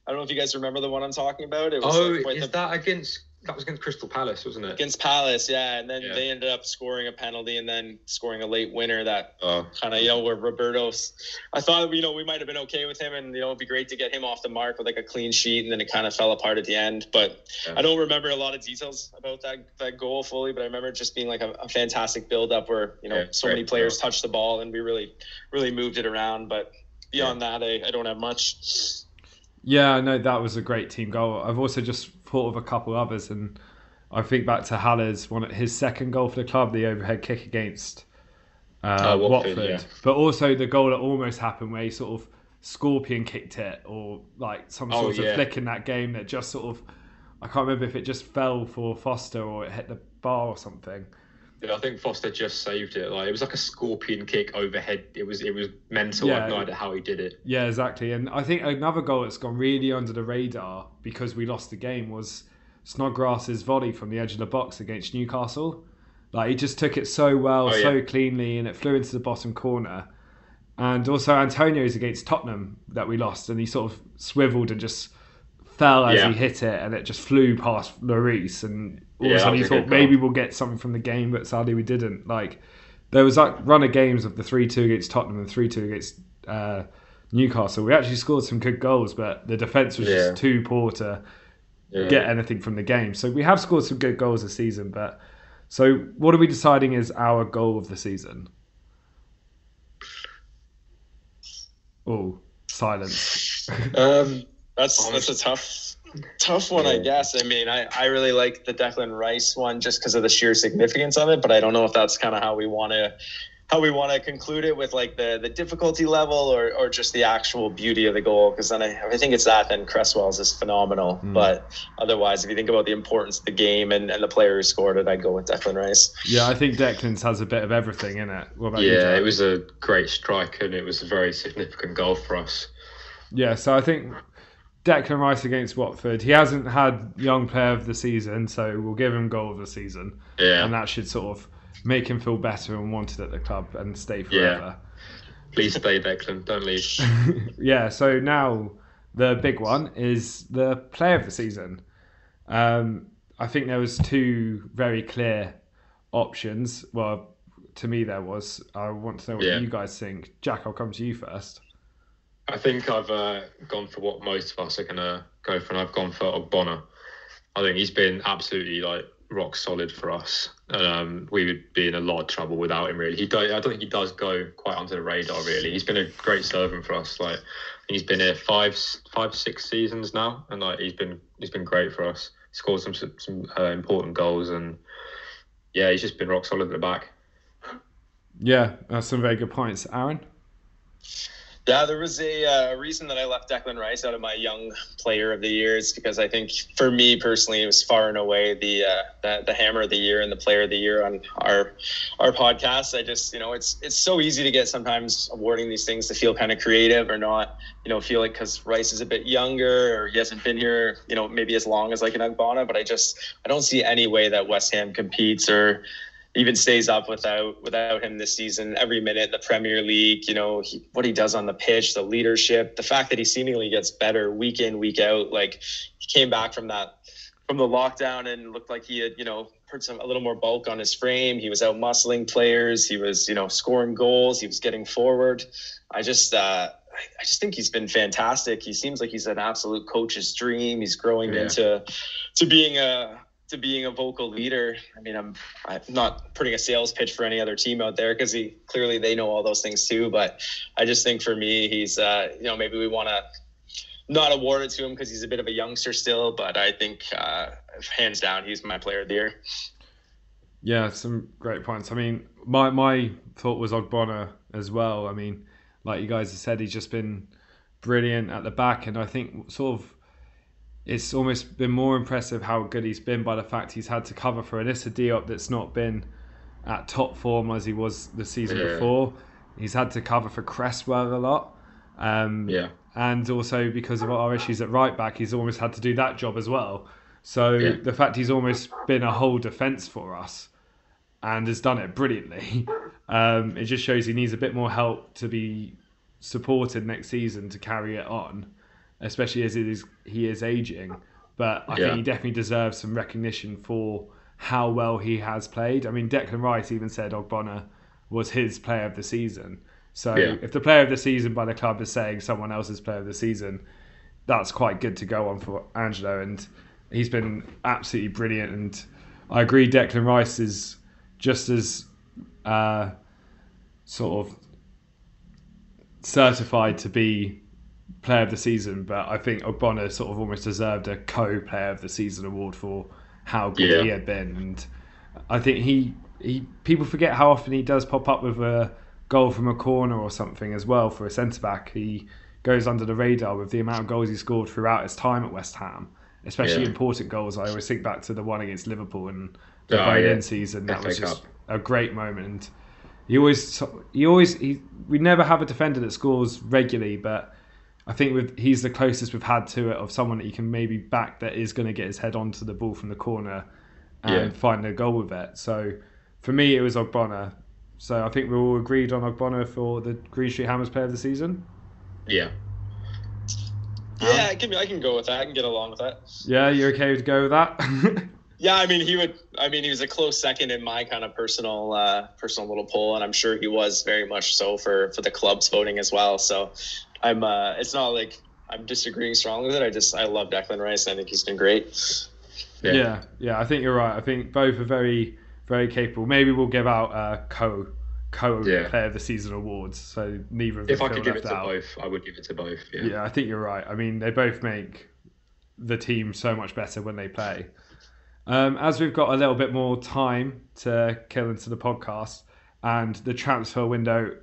don't know if you guys remember the one I'm talking about. It was that was against Crystal Palace, wasn't it? Against Palace, yeah. And then they ended up scoring a penalty and then scoring a late winner that kind of, you know, where Roberto's, I thought, you know, we might have been okay with him and, you know, it'd be great to get him off the mark with like a clean sheet, and then it kind of fell apart at the end. But I don't remember a lot of details about that goal fully, but I remember it just being like a fantastic build up where, you know, so many players touched the ball and we really, really moved it around. But beyond that, I don't have much. Yeah, no, that was a great team goal. I've also just thought of a couple others, and I think back to Haller's one, his second goal for the club, the overhead kick against Watford. Yeah. But also the goal that almost happened where he sort of scorpion kicked it, or like some sort of flick in that game that just sort of, I can't remember if it just fell for Foster or it hit the bar or something. Yeah, I think Foster just saved it. Like it was like a scorpion kick overhead. It was mental. Yeah, I've no idea how he did it. Yeah, exactly. And I think another goal that's gone really under the radar because we lost the game was Snodgrass's volley from the edge of the box against Newcastle. Like he just took it so well, so cleanly, and it flew into the bottom corner. And also Antonio's against Tottenham that we lost, and he sort of swiveled and just fell as he hit it, and it just flew past Lloris, and all of a sudden you thought maybe we'll get something from the game, but sadly we didn't. Like there was that run of games of the 3-2 against Tottenham and 3-2 against Newcastle. We actually scored some good goals, but the defence was just too poor to get anything from the game. So we have scored some good goals this season, but so what are we deciding is our goal of the season? Oh, silence. That's a tough one, I guess. I mean, I really like the Declan Rice one just because of the sheer significance of it, but I don't know if that's kind of how we want to conclude it with like the difficulty level or just the actual beauty of the goal. Because then I think it's that. Then Cresswell's is phenomenal, but otherwise, if you think about the importance of the game and the player who scored it, I'd go with Declan Rice. Yeah, I think Declan's has a bit of everything in it. What about you, Jack? It was a great strike and it was a very significant goal for us. Yeah, so I think Declan Rice against Watford. He hasn't had young player of the season, so we'll give him goal of the season. Yeah. And that should sort of make him feel better and wanted at the club and stay forever. Yeah. Please stay, Declan. Don't leave. Yeah, so now the big one is the player of the season. I think there was two very clear options. Well, to me there was. I want to know what you guys think. Jack, I'll come to you first. I think I've gone for what most of us are going to go for, and I've gone for Ogbonna. I think he's been absolutely like rock solid for us. We would be in a lot of trouble without him, really. I don't think he does go quite under the radar, really. He's been a great servant for us. Like, he's been here six seasons now, and like he's been great for us. Scored some important goals, and yeah, he's just been rock solid at the back. Yeah, that's some very good points, Aaron. Yeah, there was a reason that I left Declan Rice out of my young player of the year is because I think for me personally, it was far and away the hammer of the year and the player of the year on our podcast. I just, it's so easy to get sometimes awarding these things to feel kind of creative or not, feel like because Rice is a bit younger or he hasn't been here, maybe as long as like an Ogbonna, but I don't see any way that West Ham competes or even stays up without him this season. Every minute, the Premier League, what he does on the pitch, the leadership, the fact that he seemingly gets better week in, week out. Like, he came back from the lockdown and looked like he had, put a little more bulk on his frame. He was out muscling players. He was, scoring goals. He was getting forward. I just think he's been fantastic. He seems like he's an absolute coach's dream. He's growing into being a vocal leader. I mean, I'm not putting a sales pitch for any other team out there because they know all those things too. But I just think for me, he's, maybe we want to not award it to him because he's a bit of a youngster still. But I think hands down, he's my player of the year. Yeah, some great points. I mean, my thought was Ogbonna as well. I mean, like you guys have said, he's just been brilliant at the back. And I think sort of, it's almost been more impressive how good he's been by the fact he's had to cover for Anissa Diop that's not been at top form as he was the season before. He's had to cover for Cresswell a lot. And also because of our issues at right back, he's almost had to do that job as well. So the fact he's almost been a whole defence for us and has done it brilliantly, it just shows he needs a bit more help to be supported next season to carry it on, especially as he is ageing. But I think he definitely deserves some recognition for how well he has played. I mean, Declan Rice even said Ogbonna was his player of the season. So if the player of the season by the club is saying someone else's player of the season, that's quite good to go on for Angelo. And he's been absolutely brilliant. And I agree, Declan Rice is just as sort of certified to be player of the season, but I think Ogbonna sort of almost deserved a co-player of the season award for how good he had been. And I think he people forget how often he does pop up with a goal from a corner or something as well for a centre-back. He goes under the radar with the amount of goals he scored throughout his time at West Ham, especially important goals. I always think back to the one against Liverpool and the Bayern season. That was just a great moment. And we never have a defender that scores regularly, but I think he's the closest we've had to it of someone that you can maybe back that is going to get his head onto the ball from the corner and find a goal with it. So for me, it was Ogbonna. So I think we're all agreed on Ogbonna for the Green Street Hammers player of the season. Yeah. Yeah, I can go with that. I can get along with that. Yeah, you're okay to go with that? Yeah, I mean, he was a close second in my kind of personal little poll, and I'm sure he was very much so for the club's voting as well. So I'm it's not like I'm disagreeing strongly with it. I love Declan Rice. I think he's been great. Yeah, I think you're right. I think both are very, very capable. Maybe we'll give out co player of the season awards. So neither of them. If I could give it to both, I would give it to both. Yeah, I think you're right. I mean, they both make the team so much better when they play. As we've got a little bit more time to kill into the podcast, and the transfer window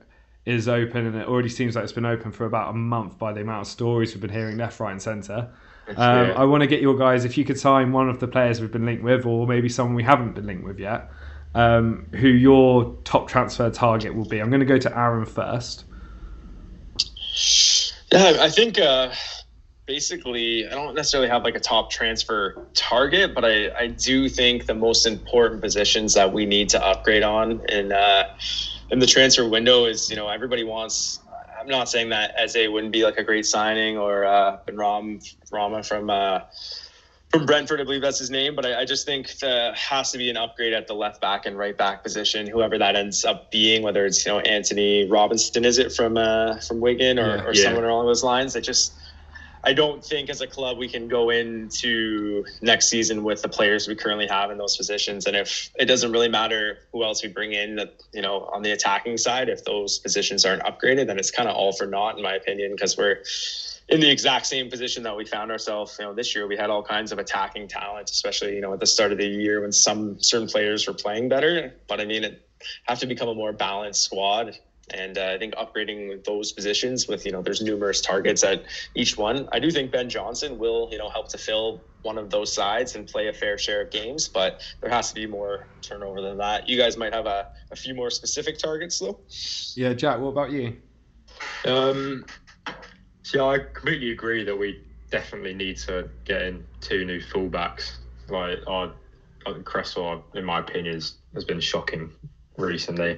is open, and it already seems like it's been open for about a month by the amount of stories we've been hearing left, right and centre. I want to get your guys, if you could sign one of the players we've been linked with or maybe someone we haven't been linked with yet, who your top transfer target will be. I'm going to go to Aaron first. Yeah, I think basically, I don't necessarily have like a top transfer target, but I do think the most important positions that we need to upgrade on in the transfer window is, you know, everybody wants, I'm not saying that Eze wouldn't be like a great signing or Benrahma from Brentford, I believe that's his name, but I just think there has to be an upgrade at the left back and right back position, whoever that ends up being, whether it's, you know, Antonee Robinson, is it from Wigan or someone along those lines. That just, I don't think as a club we can go into next season with the players we currently have in those positions. And if it doesn't really matter who else we bring in, that, you know, on the attacking side, if those positions aren't upgraded, then it's kind of all for naught, in my opinion, because we're in the exact same position that we found ourselves, you know, this year. We had all kinds of attacking talent, especially, you know, at the start of the year when some certain players were playing better. But I mean, it have to become a more balanced squad. And I think upgrading those positions with, you know, there's numerous targets at each one. I do think Ben Johnson will, you know, help to fill one of those sides and play a fair share of games, but there has to be more turnover than that. You guys might have a few more specific targets, though. Yeah, Jack, what about you? Yeah, I completely agree that we definitely need to get in two new fullbacks. Like, Cresswell, in my opinion, has been shocking recently.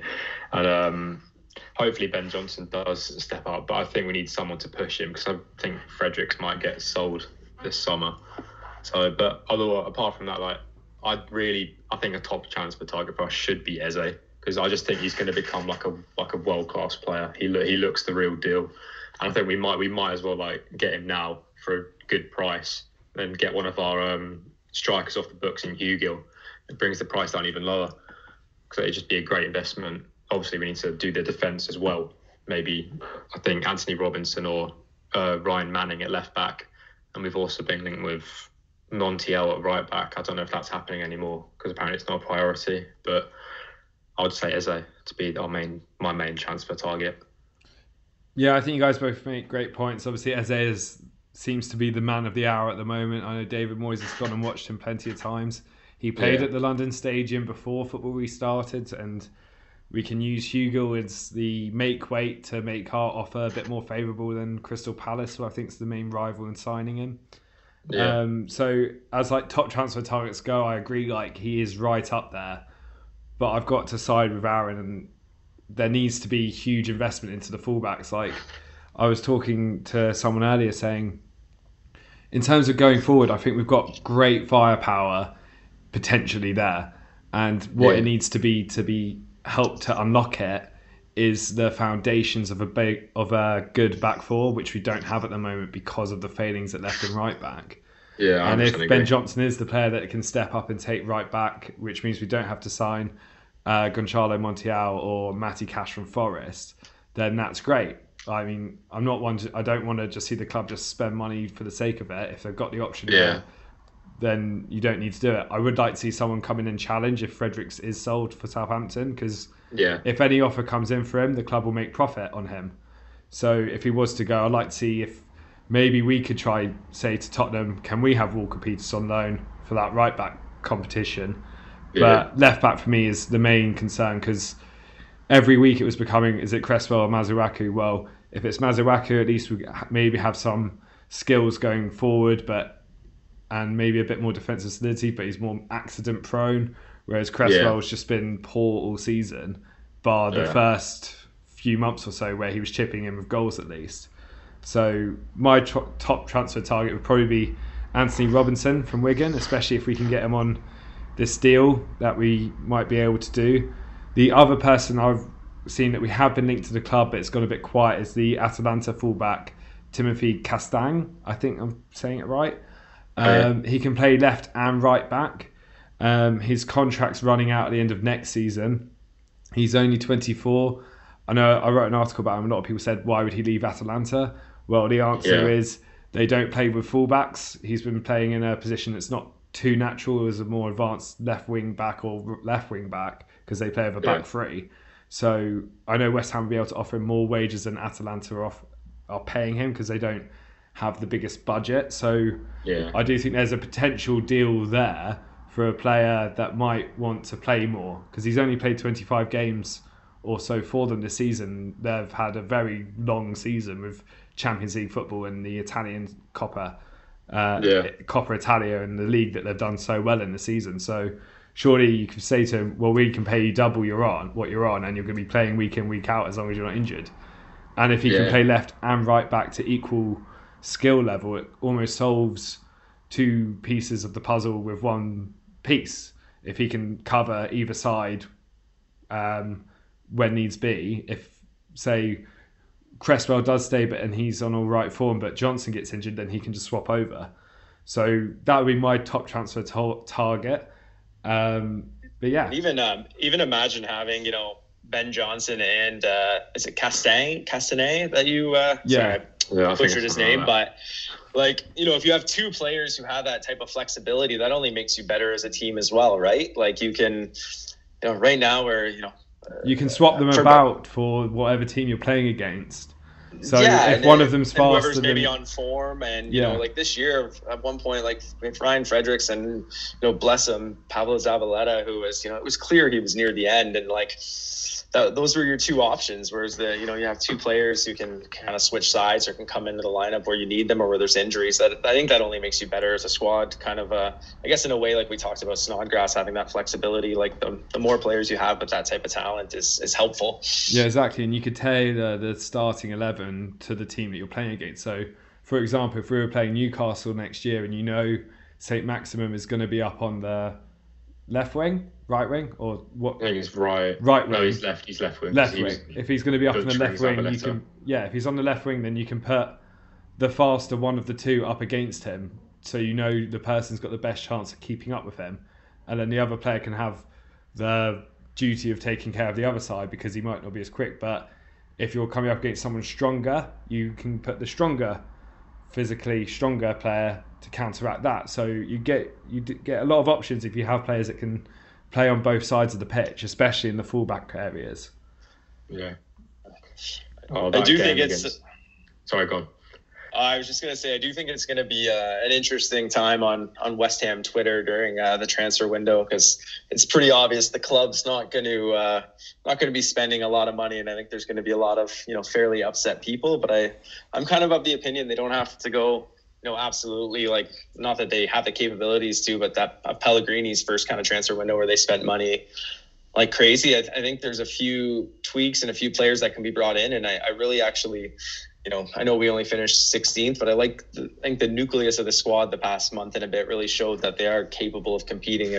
And hopefully Ben Johnson does step up, but I think we need someone to push him, because I think Fredericks might get sold this summer. So, but otherwise, apart from that, like, I think a top transfer target for us should be Eze, because I just think he's going to become like a world-class player. He looks the real deal. I think we might as well like get him now for a good price and get one of our strikers off the books in Hugill. It brings the price down even lower, because it'd just be a great investment. Obviously, we need to do the defence as well. Maybe I think Antonee Robinson or Ryan Manning at left back, and we've also been linked with Montiel at right back. I don't know if that's happening anymore, because apparently it's not a priority. But I would say Eze to be my main transfer target. Yeah, I think you guys both make great points. Obviously, Eze seems to be the man of the hour at the moment. I know David Moyes has gone and watched him plenty of times. He played at the London Stadium before football restarted, and we can use Hugill as the make-weight to make our offer a bit more favourable than Crystal Palace, who I think is the main rival in signing him. Yeah. So as like top transfer targets go, I agree, like, he is right up there. But I've got to side with Aaron, and there needs to be huge investment into the fullbacks. Like, I was talking to someone earlier saying, in terms of going forward, I think we've got great firepower potentially there. And what it needs to be helped to unlock it is the foundations of a good back four, which we don't have at the moment because of the failings at left and right back. Yeah, I and if Ben Johnson is the player that can step up and take right back, which means we don't have to sign Gonçalo Montiel or Matty Cash from Forest, then that's great. I mean, I don't want to just see the club just spend money for the sake of it. If they've got the option there, then you don't need to do it. I would like to see someone come in and challenge if Fredericks is sold for Southampton, because if any offer comes in for him, the club will make profit on him. So if he was to go, I'd like to see if maybe we could try, say, to Tottenham, can we have Walker-Peters on loan for that right-back competition? But left back for me is the main concern, because every week it was becoming, is it Cresswell or Masuraku? Well, if it's Masuraku, at least we maybe have some skills going forward, and maybe a bit more defensive solidity, but he's more accident prone. Whereas Cresswell's just been poor all season, bar the first few months or so where he was chipping in with goals at least. So my top transfer target would probably be Antonee Robinson from Wigan, especially if we can get him on this deal that we might be able to do. The other person I've seen that we have been linked to the club, but it's gone a bit quiet, is the Atalanta fullback, Timothy Castagne. I think I'm saying it right. He can play left and right back. His contract's running out at the end of next season. He's only 24. I know I wrote an article about him. A lot of people said, why would he leave Atalanta? Well, the answer is they don't play with fullbacks. He's been playing in a position that's not too natural as a more advanced left wing back, because they play with a back three. So I know West Ham will be able to offer him more wages than Atalanta are paying him, because they don't have the biggest budget. So I do think there's a potential deal there for a player that might want to play more, because he's only played 25 games or so for them this season. They've had a very long season with Champions League football and the Italian Coppa, Coppa Italia, and the league that they've done so well in the season. So surely you can say to them, well, we can pay you double what you're on, and you're going to be playing week in, week out as long as you're not injured. And if he can play left and right back to equal skill level, it almost solves two pieces of the puzzle with one piece. If he can cover either side when needs be, if, say, Cresswell does stay and he's on all right form, but Johnson gets injured, then he can just swap over. So that would be my top transfer target. But yeah, even imagine having, you know, Ben Johnson and is it Castagne that you I butchered his name, but like, you know, if you have two players who have that type of flexibility, that only makes you better as a team as well, right? Like you can, you know, right now where, you know, you can swap them about for whatever team you're playing against. So if one of them's fast, whoever's maybe on form, and you know, like this year at one point, like Ryan Fredericks and, you know, bless him, Pablo Zabaleta, who was, you know, it was clear he was near the end, and like those were your two options. Whereas the, you know, you have two players who can kind of switch sides or can come into the lineup where you need them or where there's injuries. That I think that only makes you better as a squad. Kind of I guess in a way, like we talked about Snodgrass having that flexibility. Like the more players you have with that type of talent is helpful. Yeah, exactly. And you could tailor the starting 11 to the team that you're playing against. So, for example, if we were playing Newcastle next year, and you know St. Maximum is going to be up on the left wing, right wing, or what? I think it's right. Right wing. No, he's left. He's left wing. Left wing. If he's going to be up on the left wing, you can. Yeah, if he's on the left wing, then you can put the faster one of the two up against him, so you know the person's got the best chance of keeping up with him, and then the other player can have the duty of taking care of the other side because he might not be as quick. But if you're coming up against someone stronger, you can put the stronger, physically stronger player to counteract that. So you get a lot of options if you have players that can play on both sides of the pitch, especially in the fullback areas. Yeah. I do think it's... Sorry, go on. I was just going to say, I do think it's going to be an interesting time on West Ham Twitter during the transfer window, because it's pretty obvious the club's not going to be spending a lot of money, and I think there's going to be a lot of, you know, fairly upset people. But I'm kind of the opinion they don't have to go, you know, absolutely, like, not that they have the capabilities to, but that Pellegrini's first kind of transfer window where they spent money like crazy. I think there's a few tweaks and a few players that can be brought in, and I really actually, you know, I know we only finished 16th, but I think the nucleus of the squad the past month and a bit really showed that they are capable of competing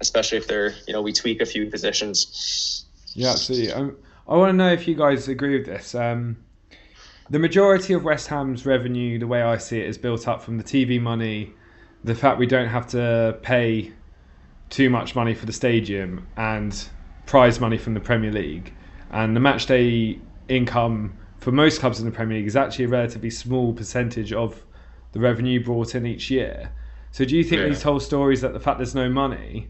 especially if they're, you know, we tweak a few positions. Yeah, absolutely. I want to know if you guys agree with this. The majority of West Ham's revenue, the way I see it, is built up from the TV money, the fact we don't have to pay too much money for the stadium, and prize money from the Premier League. And the match day income for most clubs in the Premier League is actually a relatively small percentage of the revenue brought in each year. So do you think these whole stories that the fact there's no money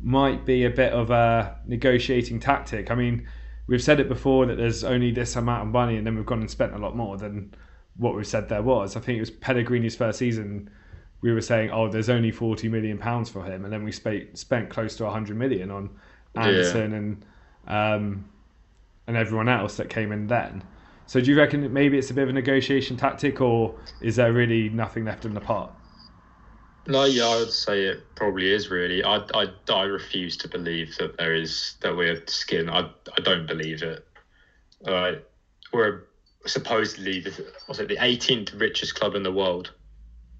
might be a bit of a negotiating tactic? I mean, we've said it before that there's only this amount of money, and then we've gone and spent a lot more than what we've said there was. I think it was Pellegrini's first season, we were saying, oh, there's only £40 million for him, and then we spent close to £100 million on Anderson and everyone else that came in then. So do you reckon that maybe it's a bit of a negotiation tactic, or is there really nothing left in the pot? No, yeah, I would say it probably is, really. I refuse to believe that we have skin. I don't believe it. We're supposedly the 18th richest club in the world,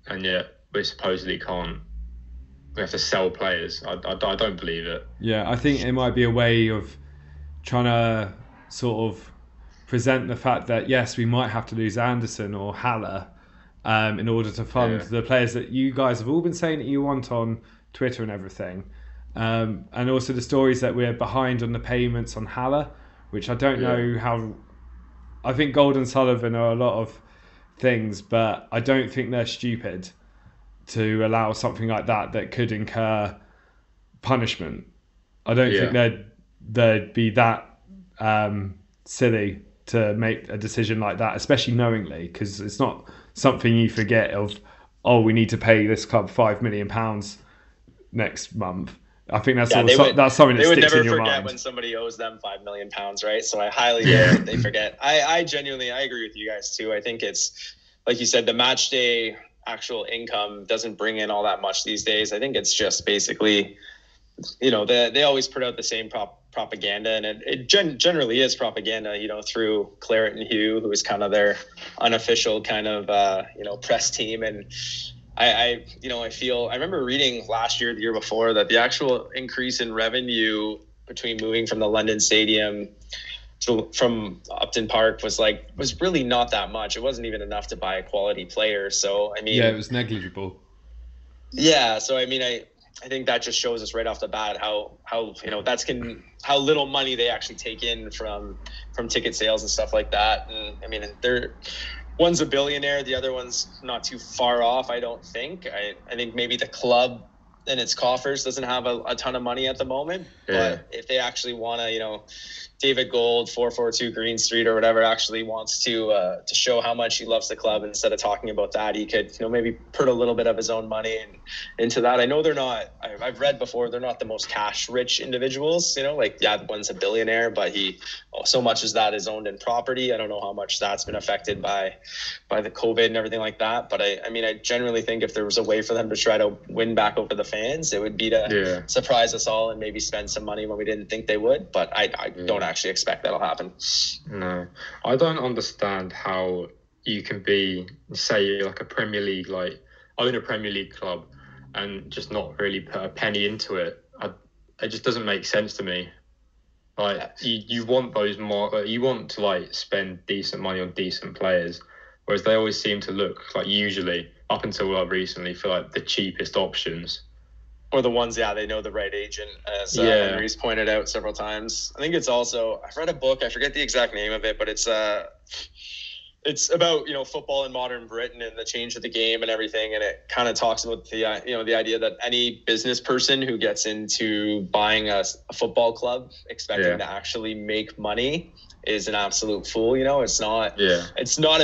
and yet we supposedly can't. We have to sell players. I don't believe it. Yeah, I think it might be a way of trying to sort of present the fact that, yes, we might have to lose Anderson or Haller, in order to fund the players that you guys have all been saying that you want on Twitter and everything. And also the stories that we're behind on the payments on Haller, which I don't know how... I think Gold and Sullivan are a lot of things, but I don't think they're stupid to allow something like that could incur punishment. I don't think they'd be that silly to make a decision like that, especially knowingly, because it's not... something you forget of, oh, we need to pay this club £5 million next month, I think that's that's something that sticks in your mind. They would never forget when somebody owes them £5 million, right? So I highly doubt that they forget. I genuinely, I agree with you guys too. I think it's, like you said, the match day actual income doesn't bring in all that much these days. I think it's just basically, you know, they always put out the same propaganda, and it generally is propaganda, you know, through Claret and Hugh, who is kind of their unofficial kind of, you know, press team. And I remember reading last year, the year before, that the actual increase in revenue between moving from the London Stadium to from Upton Park was really not that much. It wasn't even enough to buy a quality player. So, I mean, yeah, it was negligible. Yeah. So, I mean, I think that just shows us right off the bat how little money they actually take in from ticket sales and stuff like that. And I mean, one's a billionaire, the other one's not too far off, I don't think. I think maybe the club and its coffers doesn't have a ton of money at the moment. Yeah. But if they actually want to, you know, David Gold, 442 Green Street or whatever, actually wants to show how much he loves the club, instead of talking about that, he could, you know, maybe put a little bit of his own money into that. I know they're not, I've read before, they're not the most cash rich individuals, you know, like, yeah, one's a billionaire, but so much as that is owned in property. I don't know how much that's been affected by the COVID and everything like that. But I generally think if there was a way for them to try to win back over the fans, it would be to surprise us all and maybe spend some money when we didn't think they would. But I don't actually expect that'll happen. No, I don't understand how you can be, say, like a Premier League, like own a Premier League club and just not really put a penny into it. It just doesn't make sense to me. Like you want those more, you want to like spend decent money on decent players, whereas they always seem to look like, usually up until like recently, for like the cheapest options. Or the ones, they know the right agent, as Henry's pointed out several times. I think it's also, I've read a book, I forget the exact name of it, but it's about, you know, football in modern Britain and the change of the game and everything. And it kind of talks about the idea that any business person who gets into buying a football club expecting to actually make money is an absolute fool. You know, it's not a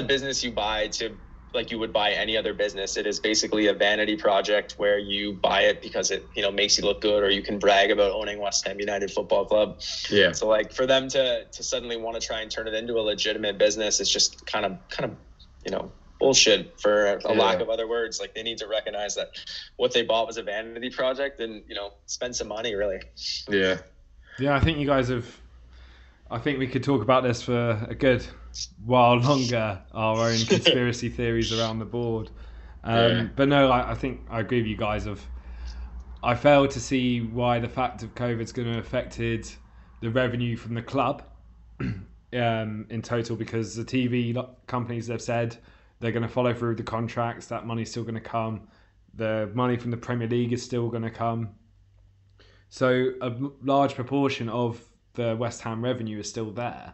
business you buy to, like you would buy any other business. It is basically a vanity project where you buy it because it, you know, makes you look good, or you can brag about owning West Ham United Football Club. Yeah. So like for them to suddenly want to try and turn it into a legitimate business, it's just kind of, you know, bullshit, for a lack of other words. Like, they need to recognize that what they bought was a vanity project and, you know, spend some money really. Yeah. Yeah. I think you guys I think we could talk about this for a good while longer, our own conspiracy theories around the board. But no, I think I agree with you guys. I fail to see why the fact of COVID's going to affected the revenue from the club in total, because the TV companies have said they're going to follow through with the contracts. That money's still going to come. The money from the Premier League is still going to come. So a large proportion of the West Ham revenue is still there,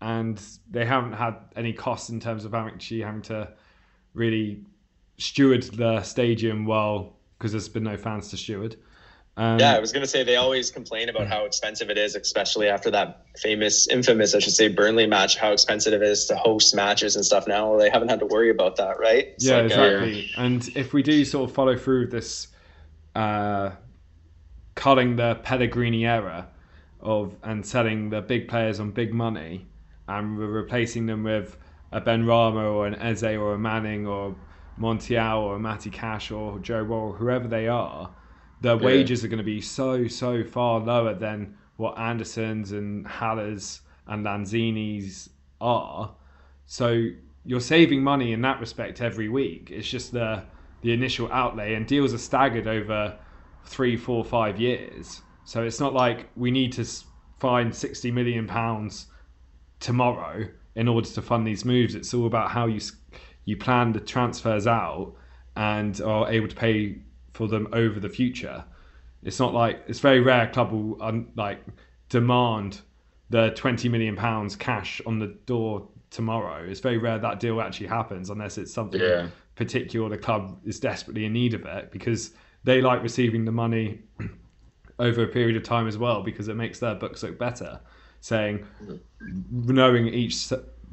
and they haven't had any costs in terms of actually having to really steward the stadium well, because there's been no fans to steward. I was going to say, they always complain about how expensive it is, especially after that infamous Burnley match, how expensive it is to host matches and stuff now. Well, they haven't had to worry about that, right? It's exactly. And if we do sort of follow through this culling the Pellegrini era and selling the big players on big money, and we're replacing them with a Benrahma or an Eze or a Manning or Montiel or a Matty Cash or Joe Roll, whoever they are, their wages are going to be so far lower than what Anderson's and Haller's and Lanzini's are. So you're saving money in that respect every week. It's just the initial outlay, and deals are staggered over 3, 4, 5 years. So it's not like we need to find £60 million tomorrow in order to fund these moves. It's all about how you plan the transfers out and are able to pay for them over the future. It's not like, it's very rare a club will demand the £20 million cash on the door tomorrow. It's very rare that deal actually happens, unless it's something particular the club is desperately in need of it, because they like receiving the money over a period of time as well, because it makes their books look better, saying, knowing each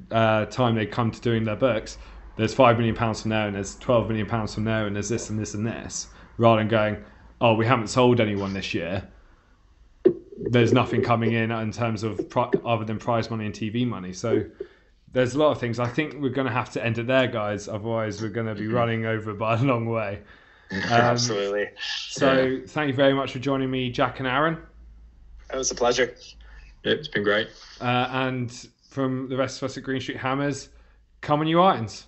time they come to doing their books, there's £5 million from there, and there's £12 million from there, and there's this and this and this, rather than going, oh, we haven't sold anyone this year, there's nothing coming in terms of other than prize money and TV money. So there's a lot of things. I think we're going to have to end it there, guys. Otherwise, we're going to be running over by a long way. Absolutely. So thank you very much for joining me, Jack and Aaron. It was a pleasure. Yep, it's been great. And from the rest of us at Green Street Hammers, come on you Irons.